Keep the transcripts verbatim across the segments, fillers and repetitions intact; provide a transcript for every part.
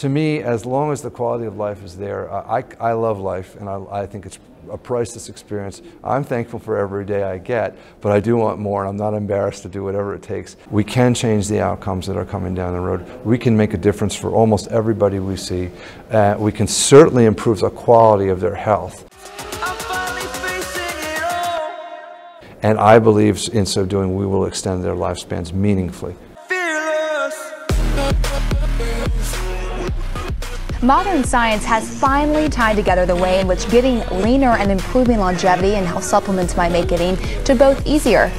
to me, as long as the quality of life is there, I, I love life, and I, I think it's a priceless experience. I'm thankful for every day I get, but I do want more, and I'm not embarrassed to do whatever it takes. We can change the outcomes that are coming down the road. We can make a difference for almost everybody we see. Uh, we can certainly improve the quality of their health. And I believe in so doing, we will extend their lifespans meaningfully. Modern science has finally tied together the way in which getting leaner and improving longevity and how supplements might make getting to both easier.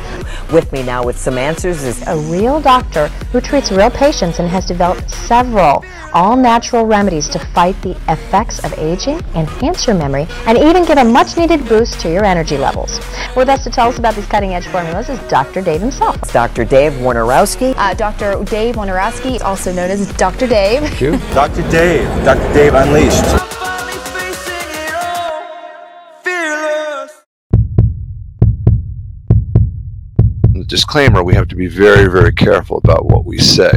With me now with some answers is a real doctor who treats real patients and has developed several all-natural remedies to fight the effects of aging, enhance your memory, and even give a much-needed boost to your energy levels. With us to tell us about these cutting-edge formulas is Doctor Dave himself. It's Doctor Dave Woynarowski. Uh, Doctor Dave Woynarowski is also known as Doctor Dave. Thank you. Doctor Dave. Doctor Dave Unleashed. The disclaimer, we have to be very, very careful about what we say.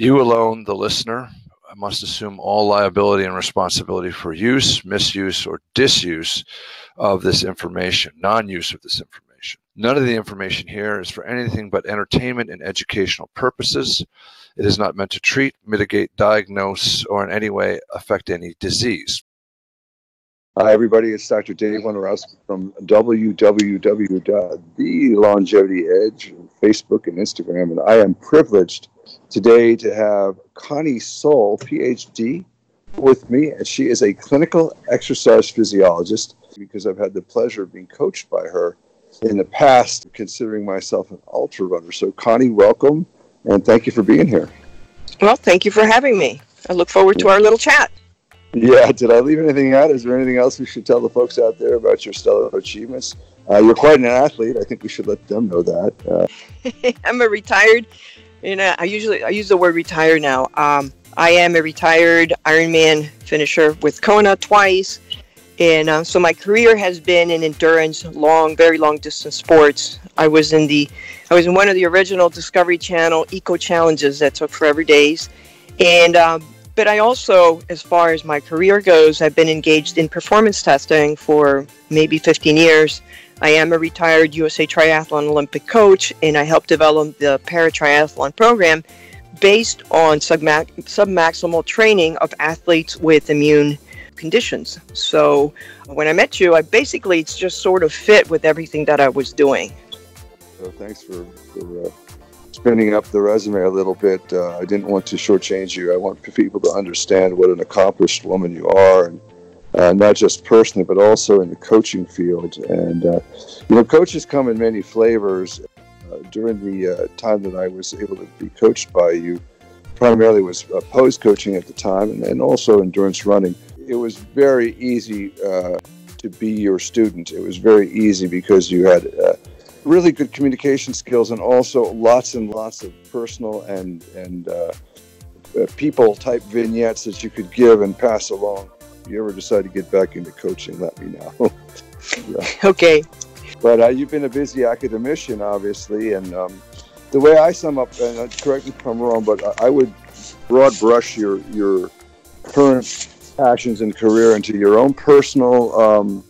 You alone, the listener, must assume all liability and responsibility for use, misuse, or disuse of this information, non-use of this information. None of the information here is for anything but entertainment and educational purposes. It is not meant to treat, mitigate, diagnose, or in any way affect any disease. Hi, everybody. It's Doctor Dave Woynarowski from w w w dot the longevity edge on Facebook and Instagram, and I am privileged today to have Connie Sol, P H D, with me, and she is a clinical exercise physiologist because I've had the pleasure of being coached by her in the past, considering myself an ultra runner. So, Connie, welcome. And thank you for being here. Well, thank you for having me. I look forward to our little chat. Yeah, did I leave anything out? Is there anything else we should tell the folks out there about your stellar achievements? Uh, you're quite an athlete. I think we should let them know that. Uh, I'm a retired, you know, I usually, I use the word retire now. Um, I am a retired Ironman finisher with Kona twice. And uh, so my career has been in endurance, long, very long distance sports. I was in the, I was in one of the original Discovery Channel Eco Challenges that took forever days. And, um, but I also, as far as my career goes, I've been engaged in performance testing for maybe fifteen years. I am a retired U S A Triathlon Olympic coach, and I helped develop the paratriathlon program based on submax- submaximal training of athletes with immune conditions. So when I met you, I basically, it's just sort of fit with everything that I was doing. So thanks for, for uh, spinning up the resume a little bit. Uh, I didn't want to shortchange you. I want people to understand what an accomplished woman you are, and uh, not just personally, but also in the coaching field. And, uh, you know, coaches come in many flavors. Uh, during the uh, time that I was able to be coached by you, primarily was uh, pose coaching at the time, and, and also endurance running. It was very easy uh, to be your student. It was very easy because you had uh, really good communication skills, and also lots and lots of personal and and uh, people type vignettes that you could give and pass along. If you ever decide to get back into coaching, let me know. Yeah. Okay. But uh, you've been a busy academician, obviously, and um, the way I sum up, and uh, correct me if I'm wrong, but I would broad brush your your current passions and career into your own personal um,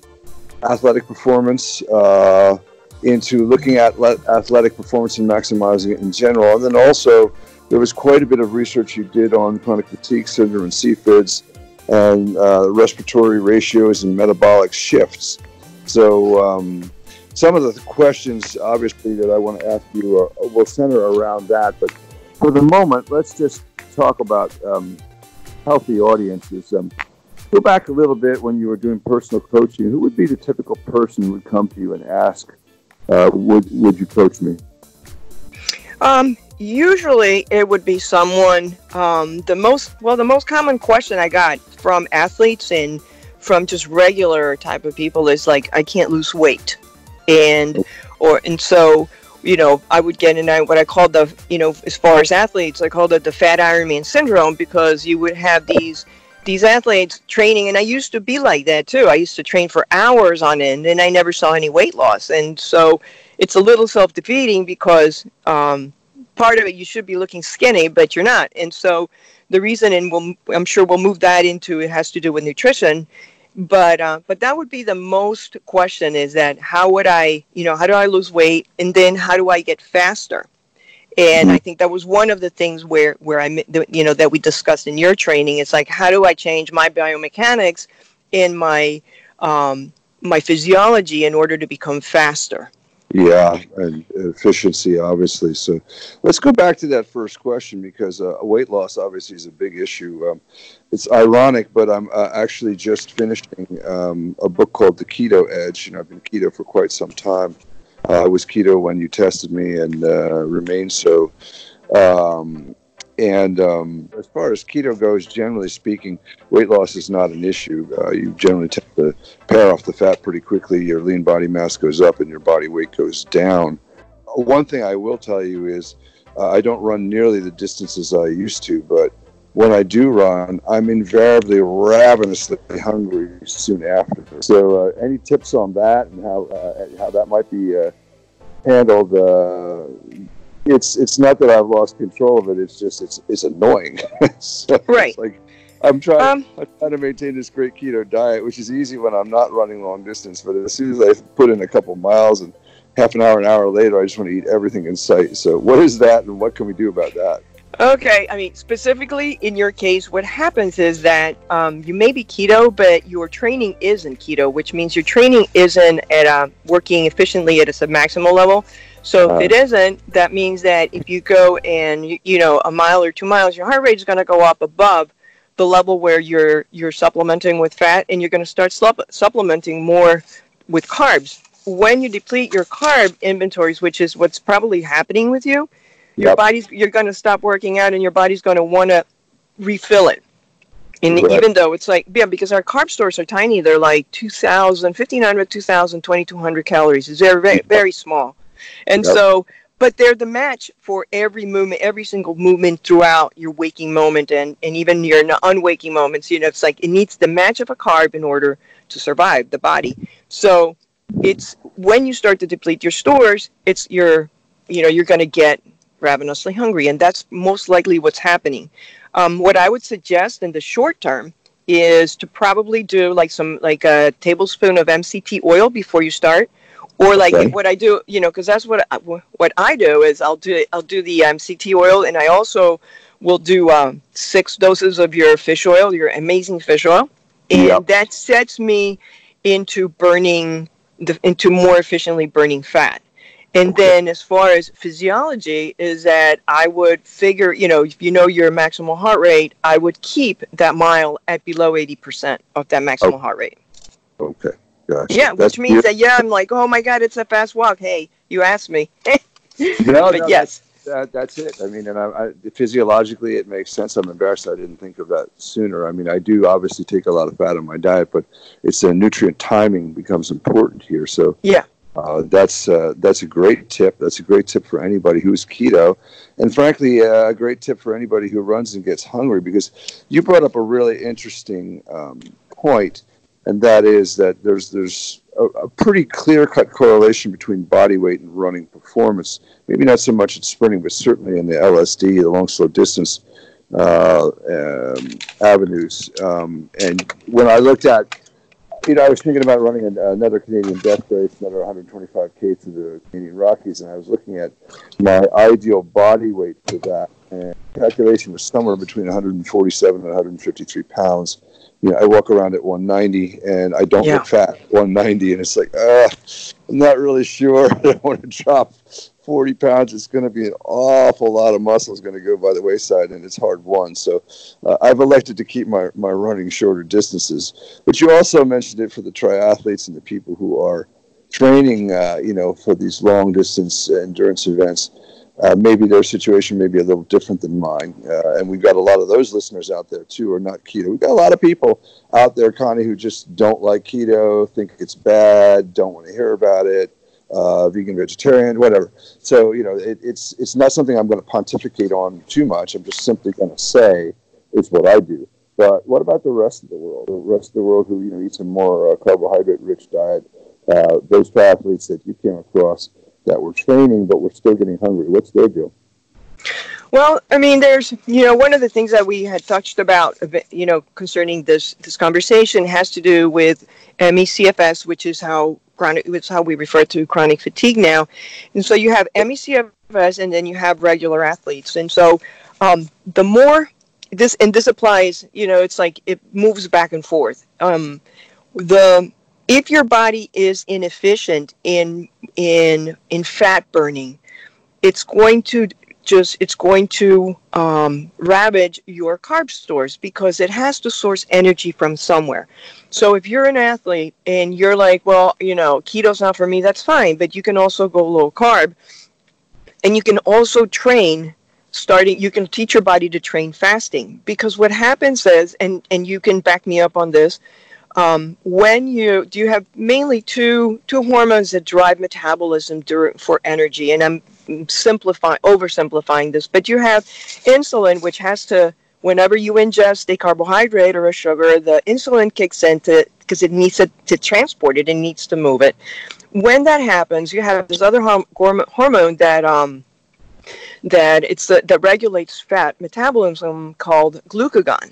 athletic performance, uh, into looking at le- athletic performance and maximizing it in general. And then also, there was quite a bit of research you did on chronic fatigue syndrome and C F I D S and uh, respiratory ratios and metabolic shifts. So um, some of the questions, obviously, that I want to ask you uh, will center around that. But for the moment, let's just talk about um, healthy audiences. Um, go back a little bit when you were doing personal coaching. Who would be the typical person who would come to you and ask, uh, would would you coach me? Um, usually it would be someone, um, the most, well, the most common question I got from athletes and from just regular type of people is like, I can't lose weight. And, or, and so, you know, I would get in what I call the, you know, as far as athletes, I called it the fat Ironman syndrome, because you would have these these athletes training, and I used to be like that too. I used to train for hours on end, and I never saw any weight loss. And so it's a little self-defeating because um, part of it, you should be looking skinny, but you're not. And so the reason, and we'll, I'm sure we'll move that into, it has to do with nutrition. But uh, but that would be the most question, is that how would I, you know, how do I lose weight? And then how do I get faster? And I think that was one of the things where, where I, you know, that we discussed in your training. It's like, how do I change my biomechanics in my um, my physiology in order to become faster? Yeah, and efficiency, obviously. So let's go back to that first question, because uh, weight loss obviously is a big issue. Um, it's ironic, but I'm uh, actually just finishing um, a book called The Keto Edge. You know, I've been keto for quite some time. Uh, I was keto when you tested me, and uh, remain so. Um, and um, as far as keto goes, generally speaking, weight loss is not an issue. Uh, you generally tend to pare off the fat pretty quickly. Your lean body mass goes up and your body weight goes down. One thing I will tell you is uh, I don't run nearly the distances I used to, but when I do run, I'm invariably ravenously hungry soon after. So, uh, any tips on that and how uh, how that might be uh, handled? Uh, it's it's not that I've lost control of it. It's just it's it's annoying. So right. It's like I'm trying. Um, I'm trying to maintain this great keto diet, which is easy when I'm not running long distance. But as soon as I put in a couple miles and half an hour, an hour later, I just want to eat everything in sight. So, what is that, and what can we do about that? Okay, I mean, specifically in your case, what happens is that um, you may be keto, but your training isn't keto, which means your training isn't at a, working efficiently at a submaximal level. So if it isn't, that means that if you go and, you, you know, a mile or two miles, your heart rate is going to go up above the level where you're you're supplementing with fat, and you're going to start sup- supplementing more with carbs. When you deplete your carb inventories, which is what's probably happening with you, Your yep. body's, you're going to stop working out, and your body's going to want to refill it. And right. even though it's like, yeah, because our carb stores are tiny. They're like two thousand, fifteen hundred, two thousand, twenty-two hundred calories. They're very, very small. And yep. so, but they're the match for every movement, every single movement throughout your waking moment and, and even your unwaking moments. You know, it's like it needs the match of a carb in order to survive the body. So it's when you start to deplete your stores, it's your, you know, you're going to get ravenously hungry, and that's most likely what's happening. Um, what I would suggest in the short term is to probably do like some like a tablespoon of M C T oil before you start, or like okay. what I do, you know, because that's what I, what I do is I'll do I'll do the M C T oil, and I also will do um, six doses of your fish oil, your amazing fish oil, and yep. that sets me into burning the, into more efficiently burning fat. And then as far as physiology is that I would figure, you know, if you know your maximal heart rate, I would keep that mile at below eighty percent of that maximal oh. heart rate. Okay. Gotcha. Yeah, That's which means beautiful. that, yeah, I'm like, oh, my God, it's a fast walk. Hey, you asked me. no, but no, yes. That, that's it. I mean, and I, I, physiologically, it makes sense. I'm embarrassed I didn't think of that sooner. I mean, I do obviously take a lot of fat in my diet, but it's the nutrient timing becomes important here. So yeah. Uh, that's uh, that's a great tip. That's a great tip for anybody who's keto, and frankly, uh, a great tip for anybody who runs and gets hungry. Because you brought up a really interesting um, point, and that is that there's there's a, a pretty clear-cut correlation between body weight and running performance. Maybe not so much in sprinting, but certainly in the L S D, the long slow distance uh, um, avenues. Um, and when I looked at You know, I was thinking about running an, another Canadian Death Race, another one twenty-five K through the Canadian Rockies, and I was looking at my ideal body weight for that, and the calculation was somewhere between one forty-seven and one fifty-three pounds. You know, I walk around at one ninety, and I don't yeah. look fat at one ninety, and it's like, uh, I'm not really sure. I don't want to drop forty pounds. It's going to be an awful lot of muscle is going to go by the wayside, and it's hard won. So uh, I've elected to keep my, my running shorter distances. But you also mentioned it for the triathletes and the people who are training, uh, you know, for these long-distance endurance events. Uh, maybe their situation may be a little different than mine. Uh, and we've got a lot of those listeners out there, too, who are not keto. We've got a lot of people out there, Connie, who just don't like keto, think it's bad, don't want to hear about it. Uh, vegan, vegetarian, whatever. So, you know, it, it's it's not something I'm going to pontificate on too much. I'm just simply going to say it's what I do. But what about the rest of the world? The rest of the world who, you know, eats a more uh, carbohydrate-rich diet, uh, those athletes that you came across that were training but were still getting hungry, what's their deal? Well, I mean, there's, you know, one of the things that we had touched about, you know, concerning this this conversation has to do with M E C F S, which is how chronic, it's how we refer to chronic fatigue now. And so you have M E C F S, and then you have regular athletes. And so um, the more this, and this applies, you know, it's like it moves back and forth. Um, the if your body is inefficient in in in fat burning, it's going to Just, it's going to um, ravage your carb stores because it has to source energy from somewhere. So if you're an athlete and you're like, well, you know, keto's not for me, that's fine. But you can also go low carb, and you can also train starting. You can teach your body to train fasting, because what happens is, and and you can back me up on this. Um, when you do, you have mainly two two hormones that drive metabolism during, for energy, and I'm simplifying, oversimplifying this, but you have insulin, which has to, whenever you ingest a carbohydrate or a sugar, the insulin kicks in to, because it needs to, to transport it, it needs to move it. When that happens, you have this other horm- hormone that um, that it's the, that regulates fat metabolism called glucagon.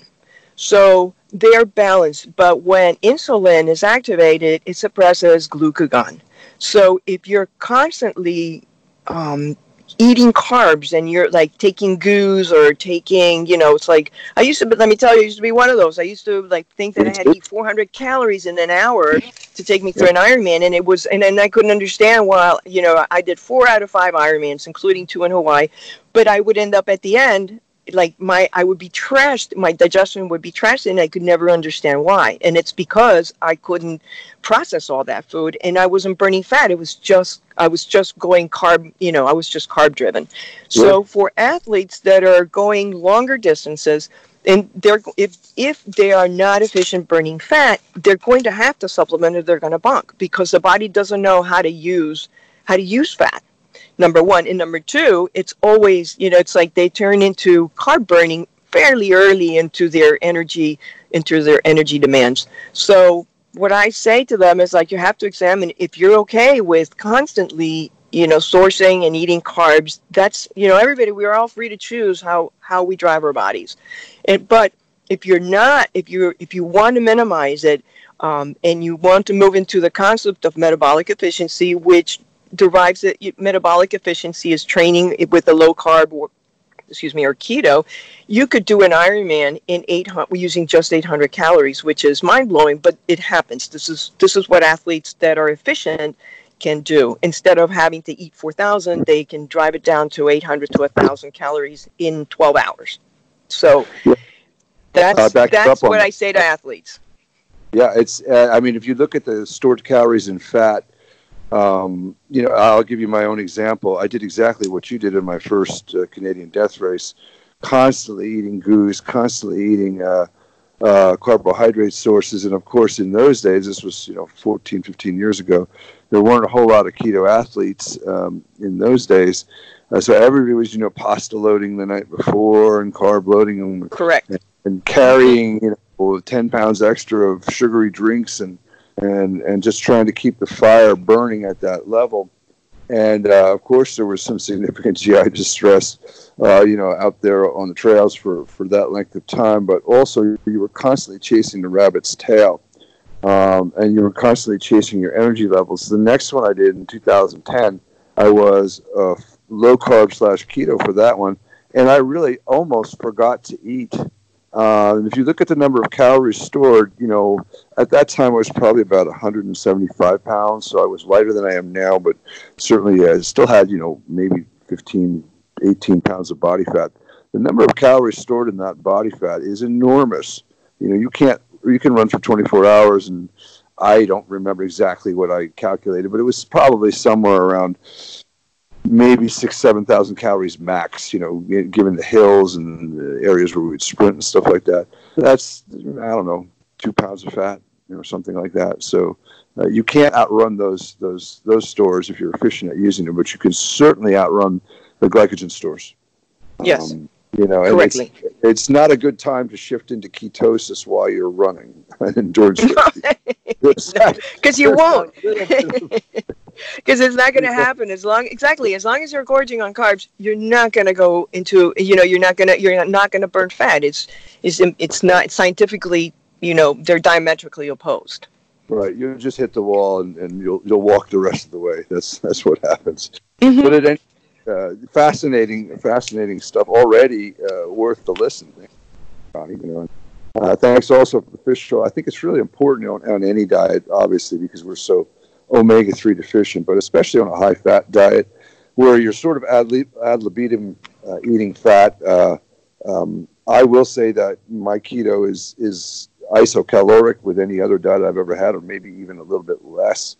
So they're balanced, but when insulin is activated, it suppresses glucagon. So if you're constantly um, eating carbs and you're like taking goos or taking, you know, it's like, I used to, but let me tell you, I used to be one of those. I used to like think that I had to eat four hundred calories in an hour to take me through an Ironman. And it was, and then I couldn't understand why, well, you know, I did four out of five Ironmans, including two in Hawaii, but I would end up at the end like my, I would be trashed, my digestion would be trashed, and I could never understand why. And it's because I couldn't process all that food, and I wasn't burning fat. It was just, I was just going carb, you know, I was just carb driven. So yeah. For athletes that are going longer distances, and they're, if if they are not efficient burning fat, they're going to have to supplement or they're going to bonk, because the body doesn't know how to use, how to use fat. Number one. And number two, it's always, you know, it's like they turn into carb burning fairly early into their energy, into their energy demands. So what I say to them is like, you have to examine if you're okay with constantly, you know, sourcing and eating carbs. That's, you know, everybody, we're all free to choose how, how we drive our bodies. And, but if you're not, if you're, if you want to minimize it, um, and you want to move into the concept of metabolic efficiency, which derives that metabolic efficiency is training with a low carb or, excuse me, or keto, you could do an Ironman in eight hundred using just eight hundred calories, which is mind blowing, but it happens. This is, this is what athletes that are efficient can do. Instead of having to eat four thousand, they can drive it down to eight hundred to one thousand calories in twelve hours. So that's, uh, that's what I say to athletes. Yeah. It's, uh, I mean, if you look at the stored calories and fat, Um, you know, I'll give you my own example. I did exactly what you did in my first uh, Canadian Death Race, constantly eating goose, constantly eating uh, uh, carbohydrate sources. And, of course, in those days, this was, you know, fourteen, fifteen years ago, there weren't a whole lot of keto athletes um, in those days. Uh, so everybody was, you know, pasta loading the night before and carb loading. And, Correct. And, and carrying, you know, ten pounds extra of sugary drinks and And and just trying to keep the fire burning at that level, and uh, of course there was some significant G I distress, uh, you know, out there on the trails for, for that length of time. But also you were constantly chasing the rabbit's tail, um, and you were constantly chasing your energy levels. The next one I did in two thousand ten, I was uh, low carb slash keto for that one, and I really almost forgot to eat. Uh, and if you look at the number of calories stored, you know, at that time I was probably about one hundred seventy-five pounds, so I was lighter than I am now, but certainly I still had, you know, maybe fifteen, eighteen pounds of body fat. The number of calories stored in that body fat is enormous. You know, you can't, you can run for twenty-four hours, and I don't remember exactly what I calculated, but it was probably somewhere around maybe six, seven thousand calories max, you know, given the hills and the areas where we'd sprint and stuff like that. That's, I don't know, two pounds of fat, you know, something like that. So uh, you can't outrun those those those stores if you're efficient at using them, but you can certainly outrun the glycogen stores. Yes. Um, you know, correctly. It's, it's not a good time to shift into ketosis while you're running an endurance race. Because you won't. because it's not going to happen. As long, exactly, as long as you're gorging on carbs, you're not going to go into, you know, you're not going to, you're not going to burn fat. It's, it's, it's not it's scientifically, you know, they're diametrically opposed. Right. You just hit the wall and, and you'll, you'll walk the rest of the way. That's, that's what happens. Mm-hmm. But it any uh, fascinating, fascinating stuff already, uh, worth the listen. Connie, you know, uh, thanks also for the fish show. I think it's really important on, on any diet, obviously, because we're so omega three deficient, but especially on a high fat diet where you're sort of ad, li- ad libitum, uh, eating fat. Uh, um, I will say that my keto is, is, isocaloric with any other diet I've ever had, or maybe even a little bit less,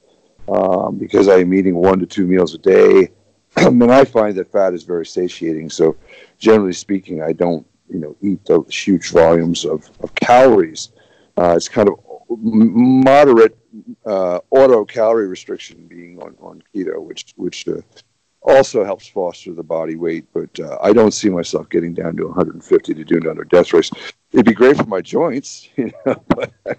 um, because I am eating one to two meals a day. And I find that fat is very satiating. So generally speaking, I don't, you know, eat those huge volumes of, of calories. Uh, it's kind of moderate uh, auto calorie restriction being on, on keto, which, which uh, also helps foster the body weight. But uh, I don't see myself getting down to one hundred fifty to do another death race. It'd be great for my joints, you know, but I,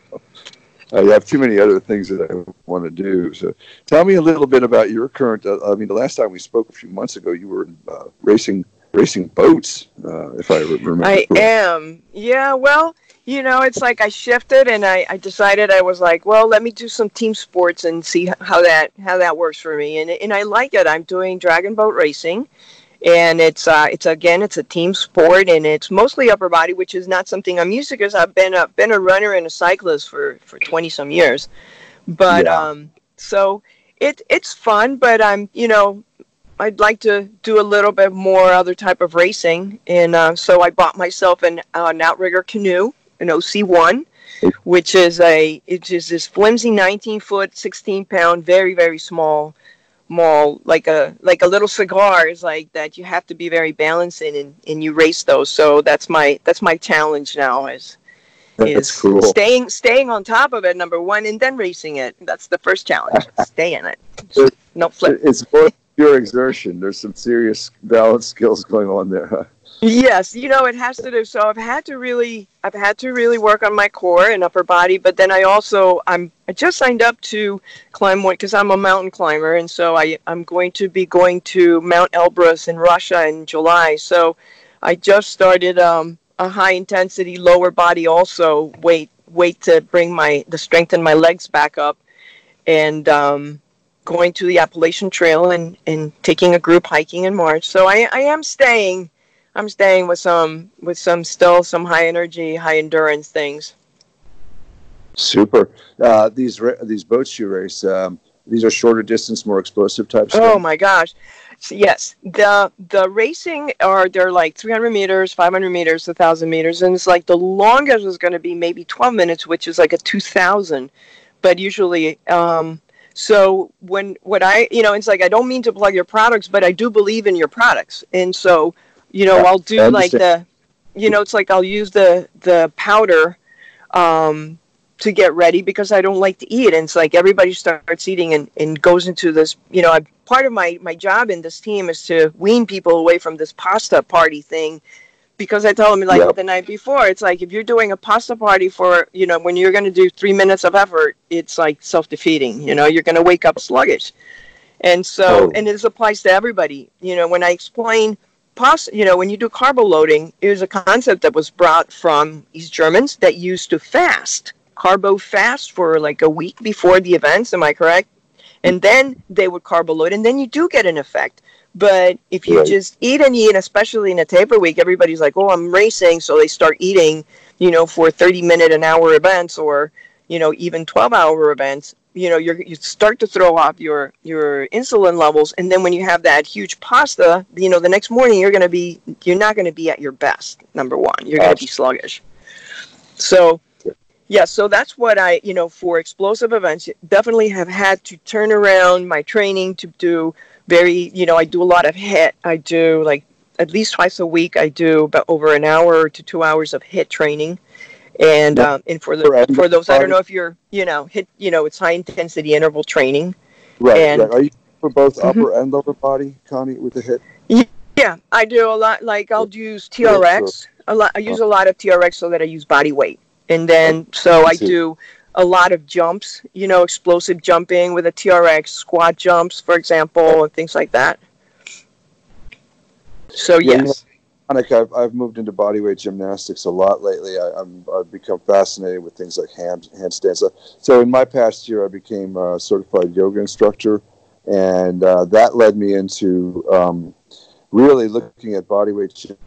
I have too many other things that I want to do. So tell me a little bit about your current, uh, I mean, the last time we spoke a few months ago, you were uh, racing racing boats, uh, if I remember. I correctly. am. Yeah, well, you know, it's like I shifted and I, I decided I was like, well, let me do some team sports and see how that how that works for me. And and I like it. I'm doing dragon boat racing. And it's, uh, it's again, it's a team sport, and it's mostly upper body, which is not something I'm used to because I've been a, been a runner and a cyclist for, for twenty some years. But, yeah. um, so it, it's fun, but I'm, you know, I'd like to do a little bit more other type of racing. And, uh, so I bought myself an, uh, an outrigger canoe, an O C one, which is a, it is this flimsy nineteen foot, sixteen pound, very, very small mall, like a like a little cigar is like that. You have to be very balanced in, and, and you race those. So that's my that's my challenge now is that's is cool. staying staying on top of it, number one, and then racing it. That's the first challenge. Stay in it. Just no flip. It's pure exertion. There's some serious balance skills going on there. Huh? Yes, you know it has to do. So I've had to really I've had to really work on my core and upper body, but then I also I'm I just signed up to climb one because I'm a mountain climber, and so I I'm going to be going to Mount Elbrus in Russia in July. So I just started um, a high intensity lower body also weight weight to bring my the strength in my legs back up, and um, going to the Appalachian Trail and and taking a group hiking in March. So I I am staying. I'm staying with some, with some still some high energy, high endurance things. Super. Uh, these ra- these boats you race, um, these are shorter distance, more explosive types. Oh things. My gosh, so, yes. the The racing are they're like three hundred meters, five hundred meters, one thousand meters, and it's like the longest is going to be maybe twelve minutes, which is like a two thousand. But usually, um, so when what I you know, it's like I don't mean to plug your products, but I do believe in your products, and so. You know, yeah, I'll do like the, you know, it's like I'll use the, the powder um, to get ready because I don't like to eat. And it's like everybody starts eating and, and goes into this, you know, I, part of my, my job in this team is to wean people away from this pasta party thing because I tell them like yep. the night before, it's like if you're doing a pasta party for, you know, when you're going to do three minutes of effort, it's like self-defeating, you know, you're going to wake up sluggish. And so, oh. and this applies to everybody. You know, when I explain you know, when you do carbo loading, is a concept that was brought from East Germans that used to fast, carbo fast for like a week before the events. Am I correct? And then they would carbo load, and then you do get an effect. But if you right. just eat and eat, especially in a taper week, everybody's like, "Oh, I'm racing," so they start eating, you know, for thirty minute, an hour events, or you know, even twelve hour events. You know, you you start to throw off your, your insulin levels, and then when you have that huge pasta, you know, the next morning you're going to be you're not going to be at your best. Number one, you're going to be sluggish. So, yeah, so that's what I you know for explosive events definitely have had to turn around my training to do very you know I do a lot of H I I T. I do like at least twice a week. I do about over an hour to two hours of H I I T training. And um, and for the right. for those, I don't know if you're, you know, hit, you know, it's high intensity interval training. Right. And, right. Are you for both mm-hmm. upper and lower body, Connie, with the H I I T? Yeah, yeah, I do a lot. Like I'll use T R X yeah, sure. a lot. I use oh. a lot of T R X so that I use body weight, and then so I, I do a lot of jumps, you know, explosive jumping with a T R X, squat jumps, for example, and things like that. So, yes. Yeah, you know, Monica, I've, I've moved into bodyweight gymnastics a lot lately. I, I'm, I've become fascinated with things like hand, handstands. So, so in my past year, I became a certified yoga instructor, and uh, that led me into um, really looking at bodyweight gymnastics.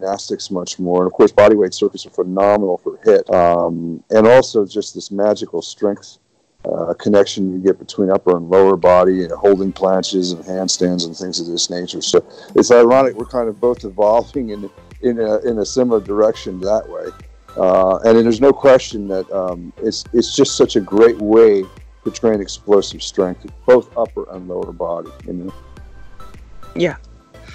Gymnastics much more, and of course bodyweight circuits are phenomenal for HIIT, um, and also just this magical strength uh, connection you get between upper and lower body, and holding planches and handstands and things of this nature. So it's ironic we're kind of both evolving in in a, in a similar direction that way, uh, and there's no question that um, it's it's just such a great way to train explosive strength, both upper and lower body. You know? Yeah.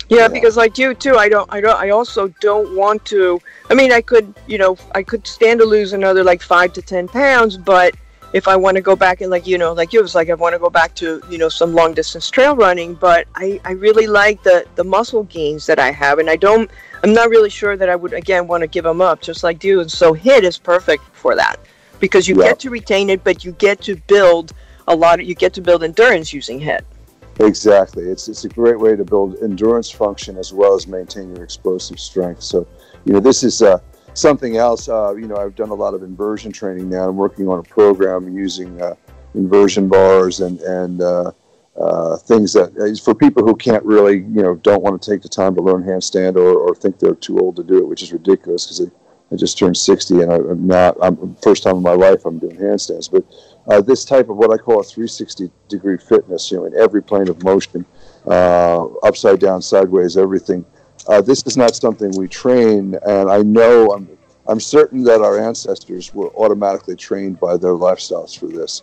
Yeah, because like you too, I don't, I don't, I also don't want to. I mean, I could, you know, I could stand to lose another like five to ten pounds, but if I want to go back and like you know, like you, it's like I want to go back to you know some long distance trail running. But I, I really like the the muscle gains that I have, and I don't, I'm not really sure that I would again want to give them up, just like you. And so HIIT is perfect for that because you yep. get to retain it, but you get to build a lot. Of, you get to build endurance using HIIT. Exactly. It's it's a great way to build endurance function as well as maintain your explosive strength. So, you know, this is uh, something else. Uh, you know, I've done a lot of inversion training now. I'm working on a program using uh, inversion bars and, and uh, uh, things that uh, for people who can't really, you know, don't want to take the time to learn handstand or, or think they're too old to do it, which is ridiculous because I, I just turned sixty and I, I'm not, I'm first time in my life I'm doing handstands. But Uh, this type of what I call a three sixty degree fitness, you know, in every plane of motion, uh, upside down, sideways, everything. Uh, this is not something we train, and I know I'm I'm certain that our ancestors were automatically trained by their lifestyles for this.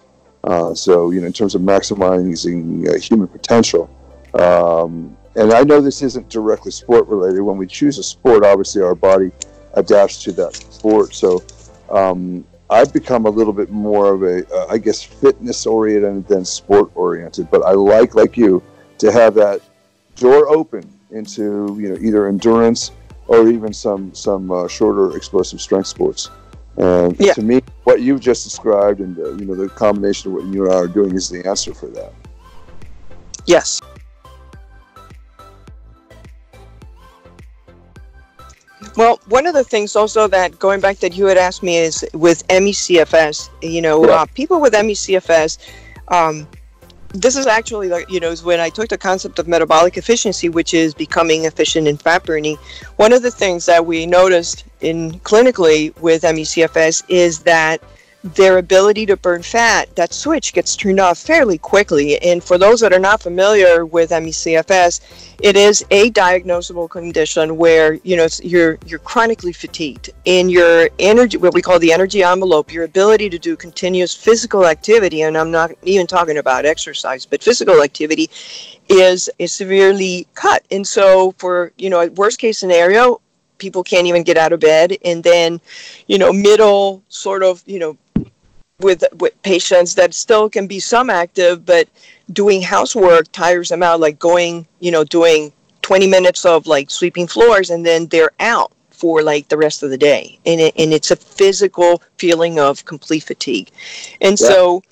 Uh, so, you know, in terms of maximizing uh, human potential, um, and I know this isn't directly sport related. When we choose a sport, obviously our body adapts to that sport. So. Um, I've become a little bit more of a, uh, I guess, fitness-oriented than sport-oriented, but I like, like you, to have that door open into, you know, either endurance or even some some uh, shorter explosive strength sports. And yeah. to me, what you've just described and, uh, you know, the combination of what you and I are doing is the answer for that. Yes. Well, one of the things also that going back that you had asked me is with M E C F S, you know, yeah. uh, people with M E C F S, um, this is actually, like, you know, is when I took the concept of metabolic efficiency, which is becoming efficient in fat burning. One of the things that we noticed in clinically with M E C F S is that their ability to burn fat, that switch gets turned off fairly quickly. And for those that are not familiar with M E C F S, it is a diagnosable condition where, you know, it's, you're you're chronically fatigued in your energy, what we call the energy envelope, your ability to do continuous physical activity, and I'm not even talking about exercise, but physical activity is is severely cut. And so for, you know, worst case scenario, people can't even get out of bed. And then, you know, middle sort of, you know, with with patients that still can be some active, but doing housework tires them out, like going, you know, doing twenty minutes of like sweeping floors, and then they're out for like the rest of the day. And it, and it's a physical feeling of complete fatigue. And yeah. so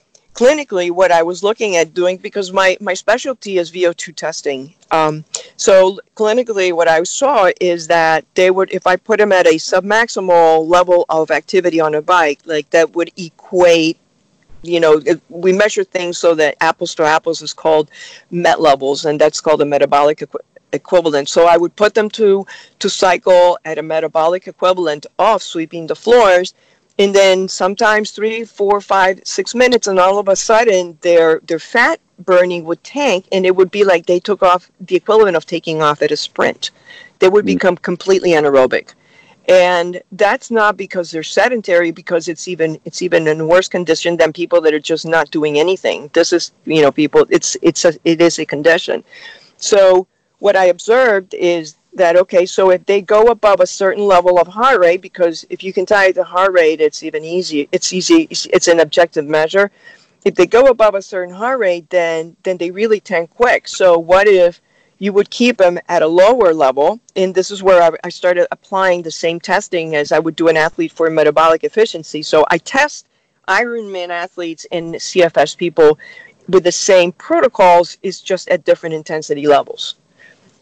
clinically, what I was looking at doing, because my, my specialty is V O two testing. Um, so clinically, what I saw is that they would, if I put them at a submaximal level of activity on a bike, like that would equate, you know, we measure things so that apples to apples is called MET levels, and that's called a metabolic equ- equivalent. So I would put them to, to cycle at a metabolic equivalent of sweeping the floors. And then sometimes three, four, five, six minutes, and all of a sudden their their fat burning would tank, and it would be like they took off the equivalent of taking off at a sprint. They would become completely anaerobic. And that's not because they're sedentary, because it's even it's even in worse condition than people that are just not doing anything. This is, you know, people, it's it's a, it is a condition. So what I observed is that, okay, so if they go above a certain level of heart rate, because if you can tie the heart rate, it's even easy. It's easy. It's an objective measure. If they go above a certain heart rate, then then they really tank quick. So what if you would keep them at a lower level? And this is where I, I started applying the same testing as I would do an athlete for metabolic efficiency. So I test Ironman athletes and C F S people with the same protocols, is just at different intensity levels.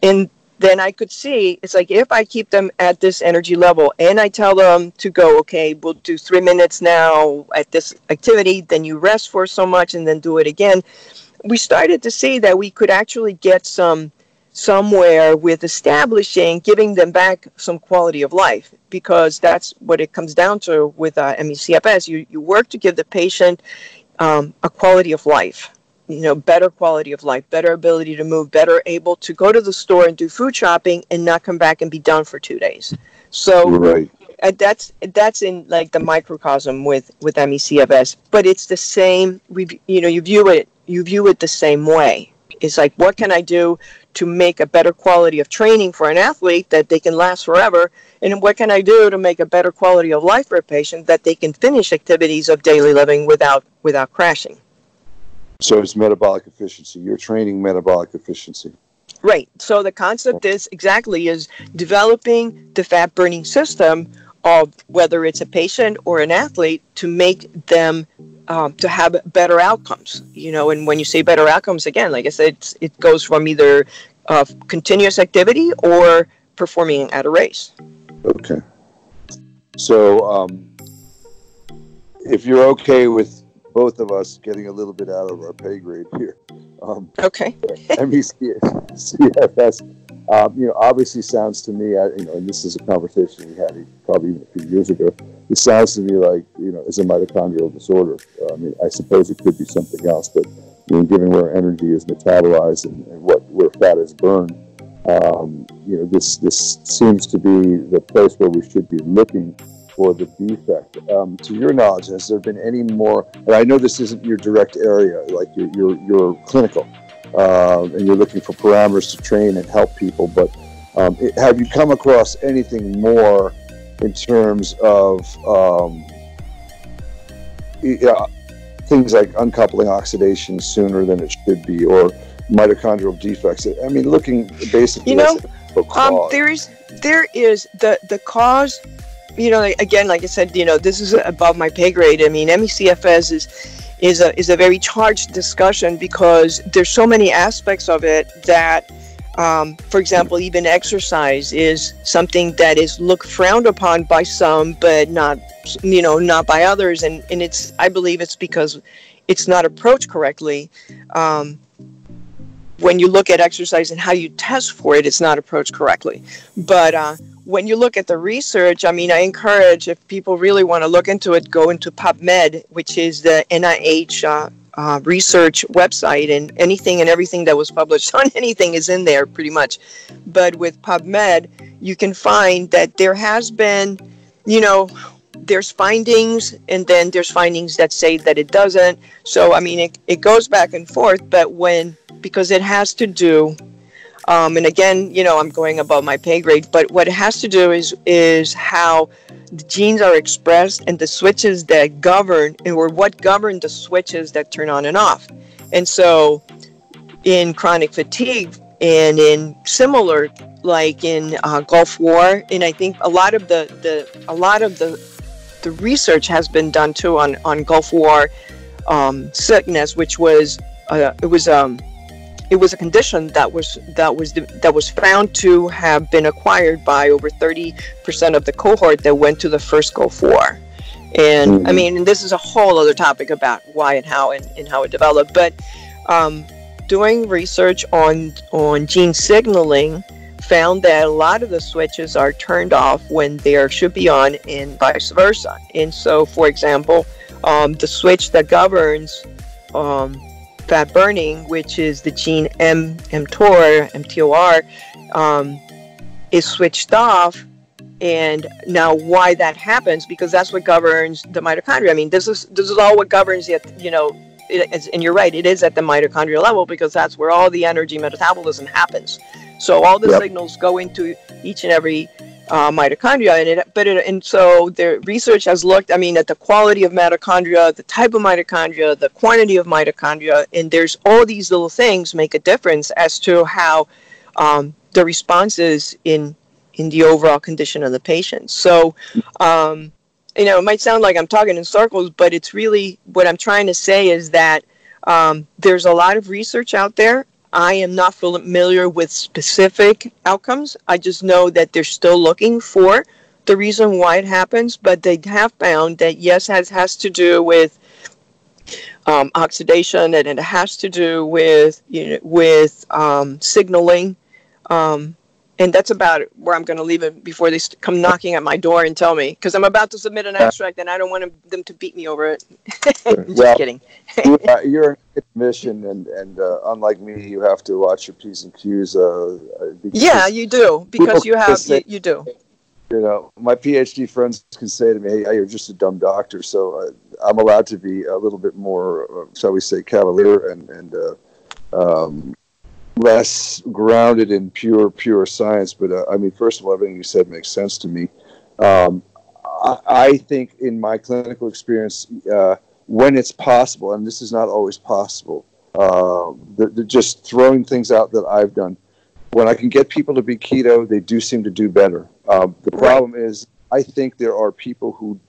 And then I could see, it's like, if I keep them at this energy level and I tell them to go, okay, we'll do three minutes now at this activity, then you rest for so much and then do it again. We started to see that we could actually get some somewhere with establishing, giving them back some quality of life, because that's what it comes down to with uh, M E C F S. You, you work to give the patient um, a quality of life, you know, better quality of life, better ability to move, better able to go to the store and do food shopping and not come back and be done for two days. So right. uh, that's that's in like the microcosm with, with M E C F S, but it's the same. We, you know, you view it, you view it the same way. It's like, what can I do to make a better quality of training for an athlete that they can last forever? And what can I do to make a better quality of life for a patient that they can finish activities of daily living without without crashing? So it's metabolic efficiency. You're training metabolic efficiency. Right. So the concept is exactly is developing the fat burning system of whether it's a patient or an athlete to make them Um, to have better outcomes, you know. And when you say better outcomes, again, like I said, it's, it goes from either uh, continuous activity or performing at a race. Okay. So um, if you're okay with both of us getting a little bit out of our pay grade here. Um, okay. M E C F S, um, you know, obviously sounds to me, I, you know, and this is a conversation we had probably even a few years ago, it sounds to me like, you know, it's a mitochondrial disorder. I mean, I suppose it could be something else, but you know, given where energy is metabolized and, and what where fat is burned, um, you know, this, this seems to be the place where we should be looking for the defect. Um, to your knowledge, has there been any more, and I know this isn't your direct area, like you're, you're, you're clinical, uh, and you're looking for parameters to train and help people, but um, it, have you come across anything more in terms of um, yeah, things like uncoupling oxidation sooner than it should be, or mitochondrial defects? I mean, looking basically, you know, um, there is there is the the cause. You know, again, like I said, you know, this is above my pay grade. I mean, M E C F S is is a is a very charged discussion because there's so many aspects of it that. Um, for example, even exercise is something that is looked frowned upon by some, but not, you know, not by others. And, and it's, I believe it's because it's not approached correctly. Um, when you look at exercise and how you test for it, it's not approached correctly. But uh, when you look at the research, I mean, I encourage, if people really want to look into it, go into PubMed, which is the N I H uh, Uh, research website, and anything and everything that was published on anything is in there pretty much. But with PubMed, you can find that there has been, you know, there's findings and then there's findings that say that it doesn't. So, I mean, it, it goes back and forth, but when, because it has to do, um, and again, you know, I'm going above my pay grade, but what it has to do is, is how the genes are expressed and the switches that govern, or what govern the switches that turn on and off. And so in chronic fatigue and in similar, like in uh, Gulf War, and I think a lot of the, the a lot of the the research has been done too on, on Gulf War um, sickness, which was uh, it was um, it was a condition that was that was that was found to have been acquired by over thirty percent of the cohort that went to the first Gulf War. And mm-hmm. I mean, and this is a whole other topic about why and how and, and how it developed. But um, doing research on on gene signaling found that a lot of the switches are turned off when they should be on, and vice versa. And so, for example, um, the switch that governs um, fat burning, which is the gene M mTOR, M T O R, um, is switched off. And now, why that happens? Because that's what governs the mitochondria. I mean, this is this is all what governs the, you know, it is, and you're right, it is at the mitochondrial level because that's where all the energy metabolism happens. So all the yep. signals go into each and every uh, mitochondria, and it, but it, and so the research has looked, I mean, at the quality of mitochondria, the type of mitochondria, the quantity of mitochondria, and there's all these little things make a difference as to how um, the response is in. in the overall condition of the patient. So um, you know, it might sound like I'm talking in circles, but it's really what I'm trying to say is that um, there's a lot of research out there. I am not familiar with specific outcomes. I just know that they're still looking for the reason why it happens, but they have found that, yes, it has, has to do with um, oxidation, and it has to do with, you know, with um, signaling. Um, and that's about where I'm going to leave it before they st- come knocking at my door and tell me, because I'm about to submit an abstract and I don't want them to beat me over it. I'm just well, kidding. you, uh, you're in mission, and, and uh, unlike me, you have to watch your P's and Q's. Uh, yeah, you do, because you have, you, you do. You know, my PhD friends can say to me, hey, you're just a dumb doctor, so I, I'm allowed to be a little bit more, uh, shall we say, cavalier and, and uh, um, less grounded in pure, pure science. But, uh, I mean, first of all, everything you said makes sense to me. Um, I, I think in my clinical experience, uh, when it's possible, and this is not always possible, uh, they're, they're just throwing things out that I've done. When I can get people to be keto, they do seem to do better. Um, the problem is, I think there are people who,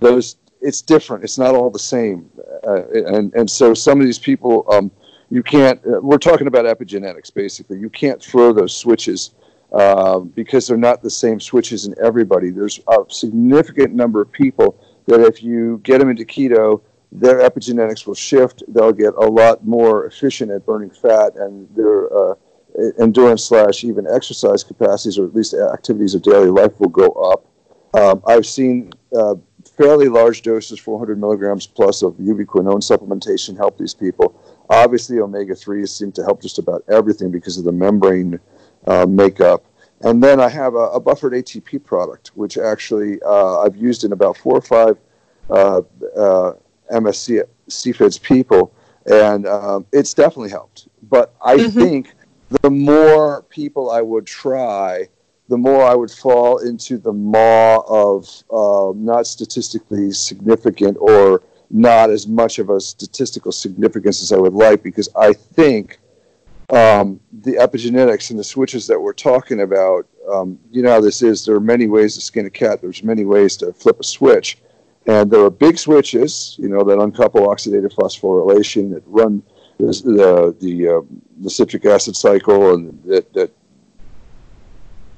those it's different. It's not all the same. Uh, and, and so some of these people, um, you can't, uh, we're talking about epigenetics, basically. You can't throw those switches uh, because they're not the same switches in everybody. There's a significant number of people that if you get them into keto, their epigenetics will shift. They'll get a lot more efficient at burning fat, and they're, uh, endurance slash even exercise capacities, or at least activities of daily life, will go up. Um, I've seen uh, fairly large doses, four hundred milligrams plus, of ubiquinone supplementation help these people. Obviously, omega threes seem to help just about everything because of the membrane uh, makeup. And then I have a, a buffered A T P product, which actually uh, I've used in about four or five uh, uh, M S C C F I D S people, and uh, it's definitely helped. But I mm-hmm. think... the more people I would try, the more I would fall into the maw of uh, not statistically significant, or not as much of a statistical significance as I would like, because I think um, the epigenetics and the switches that we're talking about, um, you know how this is, there are many ways to skin a cat, there's many ways to flip a switch. And there are big switches, you know, that uncouple oxidative phosphorylation, that run the the, uh, the citric acid cycle, and that, that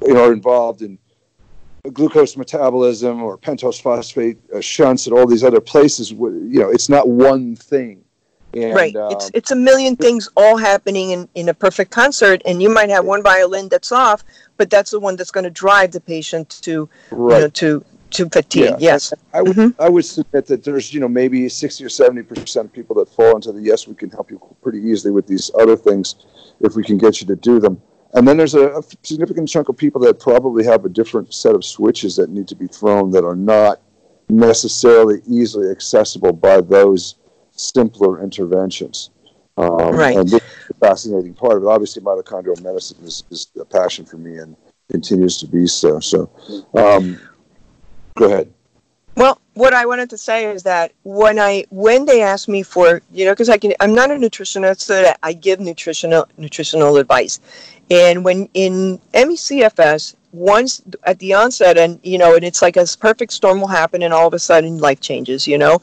you know, are involved in glucose metabolism, or pentose phosphate uh, shunts, and all these other places. You know, it's not one thing. And, right. Um, it's it's a million things all happening in, in a perfect concert, and you might have one violin that's off, but that's the one that's going to drive the patient to right. you know, to to fatigue. Yeah. Yes. I would mm-hmm. I would submit that there's, you know, maybe sixty or seventy percent of people that fall into the, yes, we can help you pretty easily with these other things if we can get you to do them. And then there's a, a significant chunk of people that probably have a different set of switches that need to be thrown, that are not necessarily easily accessible by those simpler interventions. Um, right. And this is the fascinating part of it. Obviously, mitochondrial medicine is, is a passion for me, and continues to be so. So, um, go ahead. Well, what I wanted to say is that when I when they asked me for, you know, because I can, I'm not a nutritionist, so I give nutritional nutritional advice. And when in M E C F S, once at the onset, and you know, and it's like a perfect storm will happen, and all of a sudden life changes, you know,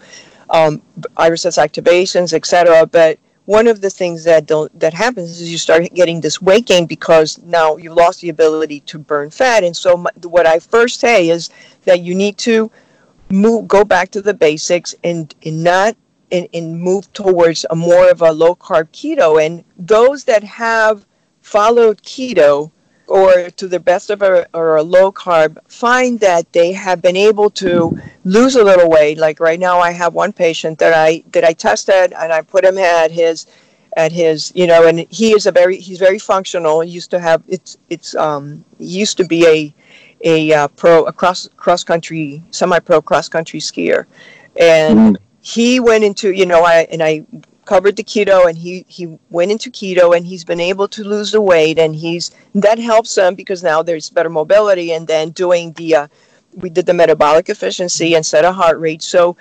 um, iris activations, et cetera. But one of the things that don't, that happens is you start getting this weight gain, because now you lost the ability to burn fat. And so my, what I first say is that you need to move, go back to the basics, and, and not and, and move towards a more of a low carb keto. And those that have followed keto, or to the best of a, or a low carb, find that they have been able to lose a little weight. Like right now, I have one patient that I that I tested, and I put him at his at his you know, and he is a very he's very functional. He used to have it's it's um he used to be a a uh, pro a cross cross country semi pro cross country skier, and he went into you know I and I covered the keto, and he, he went into keto, and he's been able to lose the weight, and he's that helps him because now there's better mobility, and then doing the uh, we did the metabolic efficiency and set a heart rate. So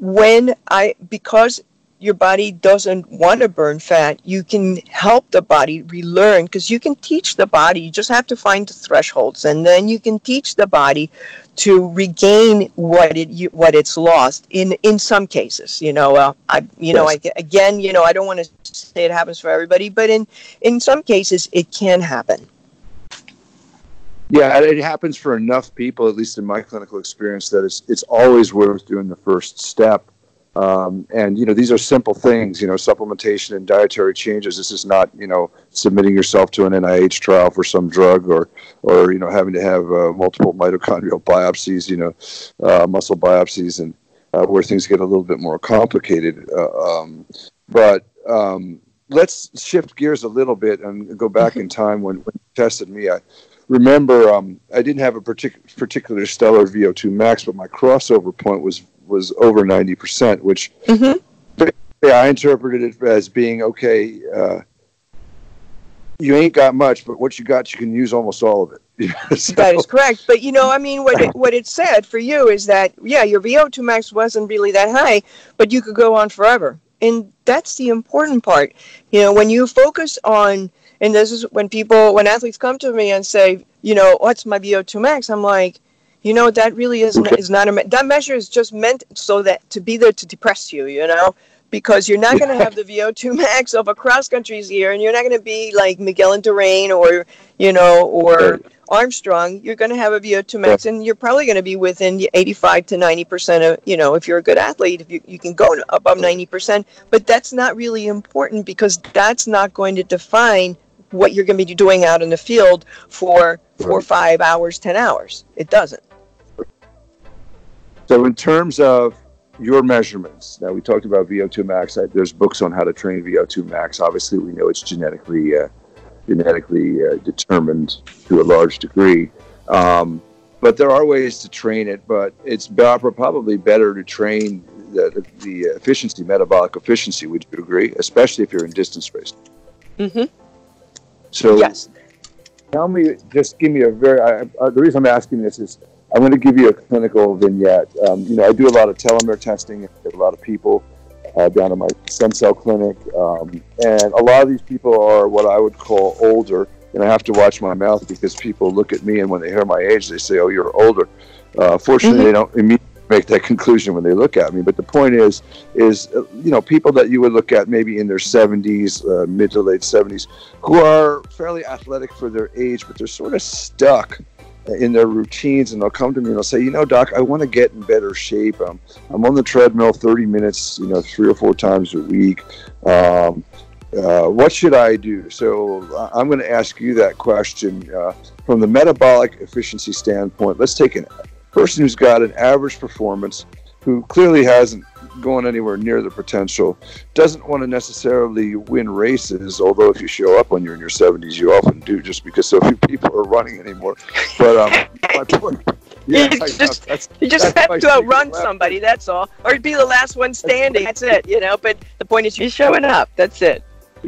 when I because your body doesn't want to burn fat, you can help the body relearn, because you can teach the body. You just have to find the thresholds, and then you can teach the body to regain what it what it's lost. In in some cases, you know, uh, I you yes. know, I, again, you know, I don't want to say it happens for everybody, but in in some cases, it can happen. Yeah, it happens for enough people, at least in my clinical experience, that it's it's always worth doing the first step. Um, and, you know, these are simple things, you know, supplementation and dietary changes. This is not, you know, submitting yourself to an N I H trial for some drug or, or you know, having to have uh, multiple mitochondrial biopsies, you know, uh, muscle biopsies, and uh, where things get a little bit more complicated. Uh, um, but um, let's shift gears a little bit and go back in time when, when you tested me. I remember um, I didn't have a partic- particular stellar V O two max, but my crossover point was was over ninety percent, which mm-hmm. yeah, I interpreted it as being, okay, uh, you ain't got much, but what you got, you can use almost all of it. So, that is correct. But, you know, I mean, what it, what it said for you is that, yeah, your V O two max wasn't really that high, but you could go on forever. And that's the important part. You know, when you focus on, and this is when people, when athletes come to me and say, you know, what's my V O two max? I'm like, you know, that really is okay. is not a me- that measure is just meant so that to be there to depress you, you know, because you're not going to have the V O two max of a cross country skier, and you're not going to be like Miguel and Durain or, you know, or Armstrong. You're going to have a V O two max, and you're probably going to be within eighty-five to ninety percent of, you know, if you're a good athlete, if you, you can go above ninety percent. But that's not really important, because that's not going to define what you're going to be doing out in the field for four, five hours, ten hours. It doesn't. So in terms of your measurements, now we talked about V O two max. I, there's books on how to train V O two max. Obviously, we know it's genetically uh, genetically uh, determined to a large degree. Um, but there are ways to train it, but it's probably better to train the, the efficiency, metabolic efficiency, would you agree? Especially if you're in distance racing. Mm-hmm. So yes. Tell me, just give me a very, I, I, the reason I'm asking this is, I'm going to give you a clinical vignette. Um, you know, I do a lot of telomere testing with a lot of people uh, down at my stem cell clinic. Um, and a lot of these people are what I would call older. And I have to watch my mouth, because people look at me and when they hear my age, they say, oh, you're older. Uh, fortunately, mm-hmm. they don't immediately make that conclusion when they look at me. But the point is, is uh, you know, people that you would look at maybe in their seventies, uh, mid to late seventies, who are fairly athletic for their age, but they're sort of stuck in their routines, and they'll come to me and they'll say, you know, doc, I want to get in better shape. I'm, I'm on the treadmill thirty minutes, you know, three or four times a week. Um, uh, what should I do? So I'm going to ask you that question uh, from the metabolic efficiency standpoint. Let's take a person who's got an average performance, who clearly hasn't gone anywhere near the potential, doesn't want to necessarily win races, although if you show up when you're in your seventies, you often do, just because so few people are running anymore. But um, my point, yeah, you just, I, that's, you just that's have to outrun somebody, that's all, or be the last one standing. That's it, you know. But the point is, you're showing up. That's it.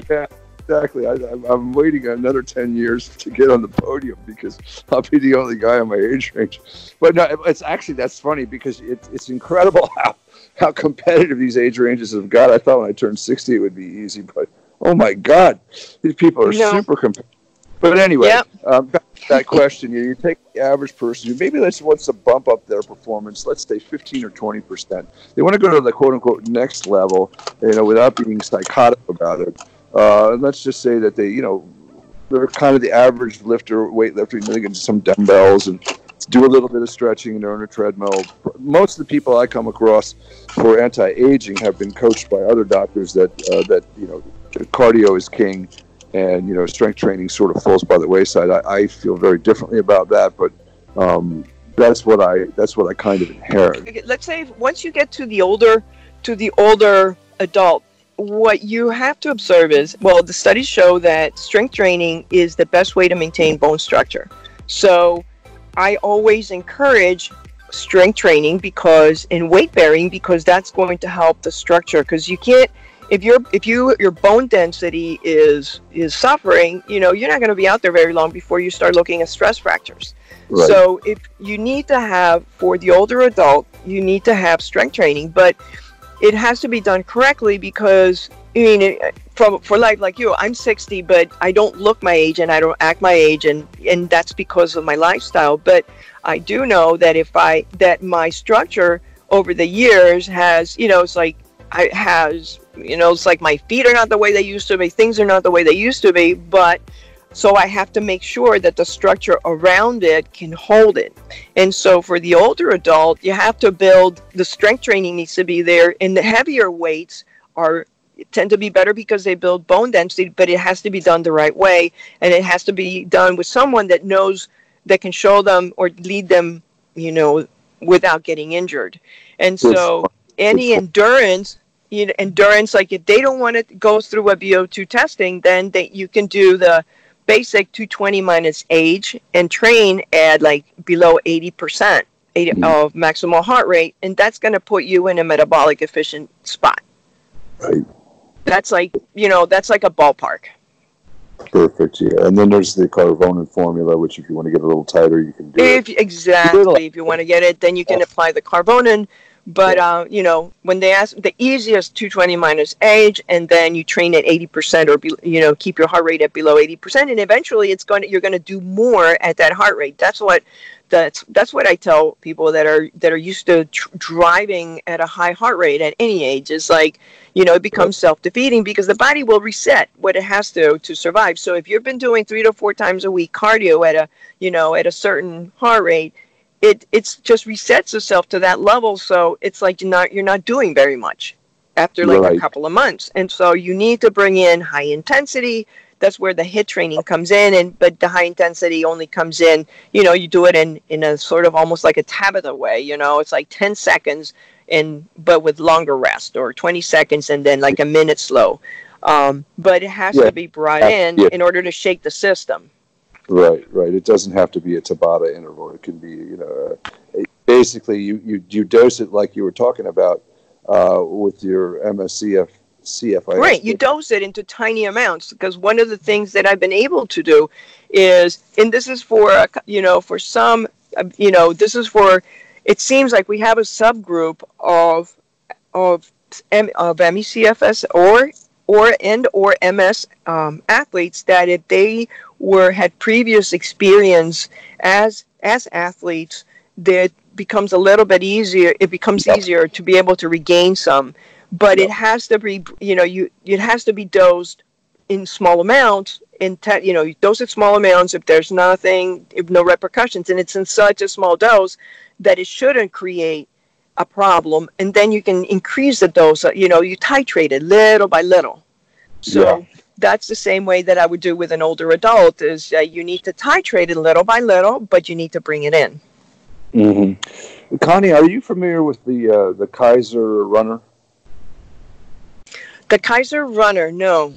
Yeah. Exactly. I, I'm waiting another ten years to get on the podium, because I'll be the only guy in my age range. But no, it's actually, that's funny, because it, it's incredible how, how competitive these age ranges have got. I thought when I turned sixty, it would be easy, but oh my God, these people are no. super competitive. But anyway, yep. um, back to that question, you, you take the average person who maybe let's wants to bump up their performance, let's say fifteen or twenty percent. They want to go to the quote unquote next level, you know, without being psychotic about it. Uh, and let's just say that they, you know, they're kind of the average lifter, weight lifter. You know, they get some dumbbells and do a little bit of stretching, and they're on a treadmill. Most of the people I come across for anti-aging have been coached by other doctors that uh, that you know, cardio is king, and you know, strength training sort of falls by the wayside. I, I feel very differently about that, but um, that's what I that's what I kind of inherit. Let's say once you get to the older to the older adult. What you have to observe is, well, the studies show that strength training is the best way to maintain bone structure. So I always encourage strength training because in weight bearing, because that's going to help the structure. Because you can't, if you're, if you, your bone density is, is suffering, you know, you're not going to be out there very long before you start looking at stress fractures. Right. So if you need to have, for the older adult, you need to have strength training, but it has to be done correctly because, I mean, from, for life like you, I'm sixty, but I don't look my age and I don't act my age, and, and that's because of my lifestyle. But I do know that if I, that my structure over the years has, you know, it's like, I has, you know, it's like my feet are not the way they used to be, things are not the way they used to be, but so I have to make sure that the structure around it can hold it. And so for the older adult, you have to build, the strength training needs to be there, and the heavier weights are tend to be better because they build bone density, but it has to be done the right way, and it has to be done with someone that knows, that can show them or lead them, you know, without getting injured. And so any endurance, you know, endurance, like if they don't want to go through a V O two testing, then they, you can do the basic two twenty minus age and train at like below eighty percent of maximal heart rate, and that's going to put you in a metabolic efficient spot. Right. That's like, you know, that's like a ballpark. Perfect. Yeah. And then there's the Carvonen formula, which if you want to get a little tighter, you can do if, it. Exactly. If you want to get it, then you can apply the Carvonen. But, uh, you know, when they ask, the easiest two twenty minus age, and then you train at eighty percent or, be, you know, keep your heart rate at below eighty percent. And eventually it's going to, you're going to do more at that heart rate. That's what, that's, that's what I tell people that are, that are used to tr- driving at a high heart rate at any age. It's like, you know, it becomes self-defeating because the body will reset what it has to, to survive. So if you've been doing three to four times a week cardio at a, you know, at a certain heart rate, It it's just resets itself to that level, so it's like you're not you're not doing very much after like right. a couple of months, and so you need to bring in high intensity. That's where the HIIT training comes in, and but the high intensity only comes in, you know, you do it in, in a sort of almost like a Tabata way, you know, it's like ten seconds and but with longer rest, or twenty seconds and then like a minute slow, um, but it has yeah. to be brought in yeah. in order to shake the system. Right, right. It doesn't have to be a Tabata interval. It can be, you know, uh, basically you, you, you dose it like you were talking about uh, with your M E C F S. Right, you dose it into tiny amounts, because one of the things that I've been able to do is, and this is for, uh, you know, for some, uh, you know, this is for, it seems like we have a subgroup of of M- of M E C F S or or and or M S um, athletes that if they were had previous experience as as athletes, that becomes a little bit easier. It becomes yep. easier to be able to regain some, but yep. it has to be you know you it has to be dosed in small amounts. In te- you know you dose it small amounts if there's nothing, if no repercussions, and it's in such a small dose that it shouldn't create a problem. And then you can increase the dose. You know you titrate it little by little. So. Yeah. That's the same way that I would do with an older adult is uh, you need to titrate it little by little, but you need to bring it in. Mm-hmm. Connie, are you familiar with the uh, the Kaiser Runner? The Kaiser Runner, no.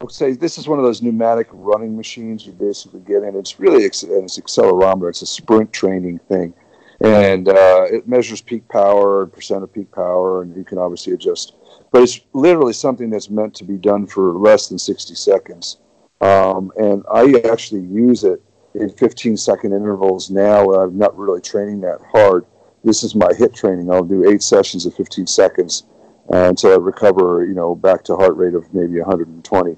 I would say this is one of those pneumatic running machines you basically get in. It's really ex- an accelerometer. It's a sprint training thing. And uh, it measures peak power and percent of peak power, and you can obviously adjust. But it's literally something that's meant to be done for less than sixty seconds. Um, and I actually use it in fifteen-second intervals now when I'm not really training that hard. This is my HIIT training. I'll do eight sessions of fifteen seconds uh, until I recover, you know, back to heart rate of maybe one hundred twenty.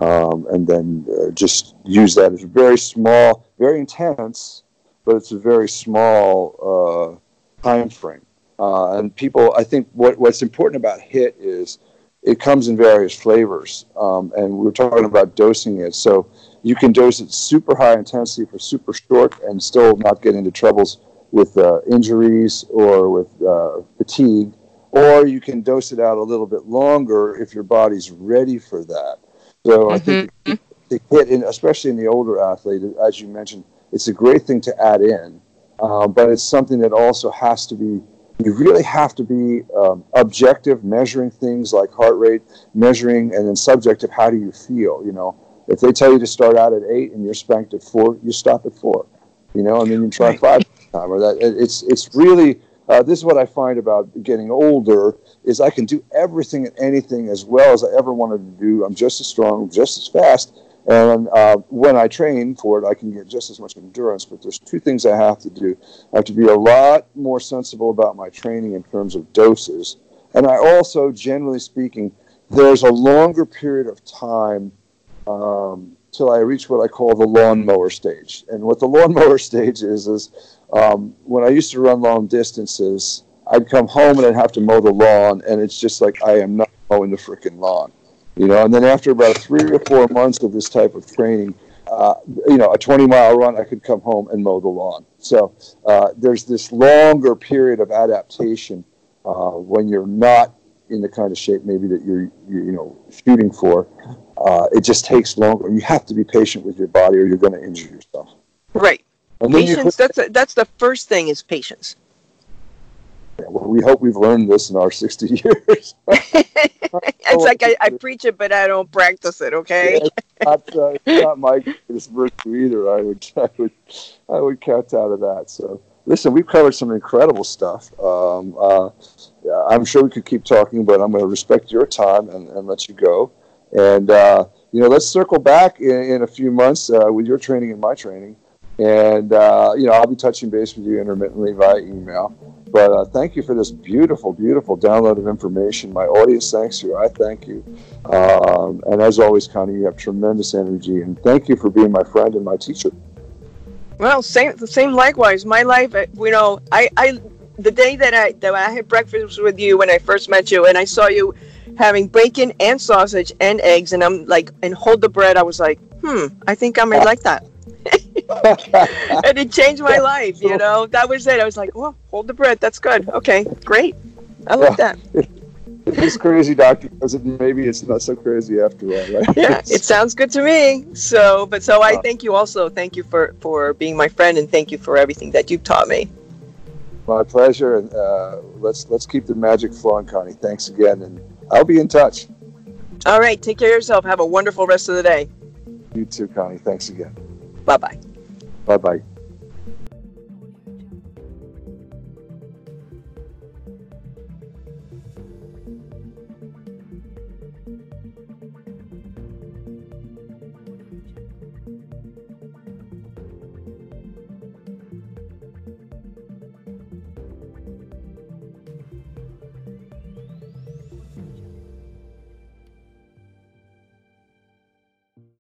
Um, and then uh, just use that. It's very small, very intense, but it's a very small uh, time frame. Uh, and people, I think what, what's important about HIIT is it comes in various flavors. Um, and we're talking about dosing it. So you can dose it super high intensity for super short and still not get into troubles with uh, injuries or with uh, fatigue. Or you can dose it out a little bit longer if your body's ready for that. So I mm-hmm. think the HIIT, in, especially in the older athlete, as you mentioned, it's a great thing to add in. Uh, but it's something that also has to be You really have to be um, objective, measuring things like heart rate, measuring, and then subjective, how do you feel? You know, if they tell you to start out at eight and you're spanked at four, you stop at four, you know, and then you try five time or that. It's it's really, uh, this is what I find about getting older, is I can do everything and anything as well as I ever wanted to do. I'm just as strong, just as fast, and uh, when I train for it, I can get just as much endurance. But there's two things I have to do. I have to be a lot more sensible about my training in terms of doses, And I also, generally speaking, there's a longer period of time um, till I reach what I call the lawnmower stage. And what the lawnmower stage is, is um, when I used to run long distances, I'd come home and I'd have to mow the lawn, and it's just like I am not mowing the freaking lawn. You know, and then after about three or four months of this type of training, uh, you know, a twenty-mile run, I could come home and mow the lawn. So uh, there's this longer period of adaptation uh, when you're not in the kind of shape maybe that you're, you're you know, shooting for. Uh, it just takes longer. You have to be patient with your body, or you're going to injure yourself. Right. Patience. That's a, that's the first thing is patience. Yeah, well, we hope we've learned this in our sixty years. It's like I, I preach it, but I don't practice it, okay? Yeah, it's not, uh, it's not my greatest virtue either. I would, I would, I would count out of that. So, listen, we've covered some incredible stuff. Um, uh, yeah, I'm sure we could keep talking, but I'm going to respect your time and, and let you go. And, uh, you know, let's circle back in, in a few months uh, with your training and my training. And, uh, you know, I'll be touching base with you intermittently via email. But uh, thank you for this beautiful, beautiful download of information. My audience thanks you. I thank you. Um, and as always, Connie, you have tremendous energy. And thank you for being my friend and my teacher. Well, same, same likewise. My life, you know, I, I the day that I, that I had breakfast with you when I first met you, and I saw you having bacon and sausage and eggs, and I'm like, and hold the bread. I was like, hmm, I think I might like that. And it changed my life, you know. That was it. I was like, "Oh, hold the bread. That's good. Okay, great. I love that." It's crazy, doctor. Maybe it's not so crazy after all, right? Yeah, it sounds good to me. So, but so I thank you also. Thank you for, for being my friend, and thank you for everything that you've taught me. My pleasure. And uh, let's let's keep the magic flowing, Connie. Thanks again, and I'll be in touch. All right. Take care of yourself. Have a wonderful rest of the day. You too, Connie. Thanks again. Bye bye. Bye-bye.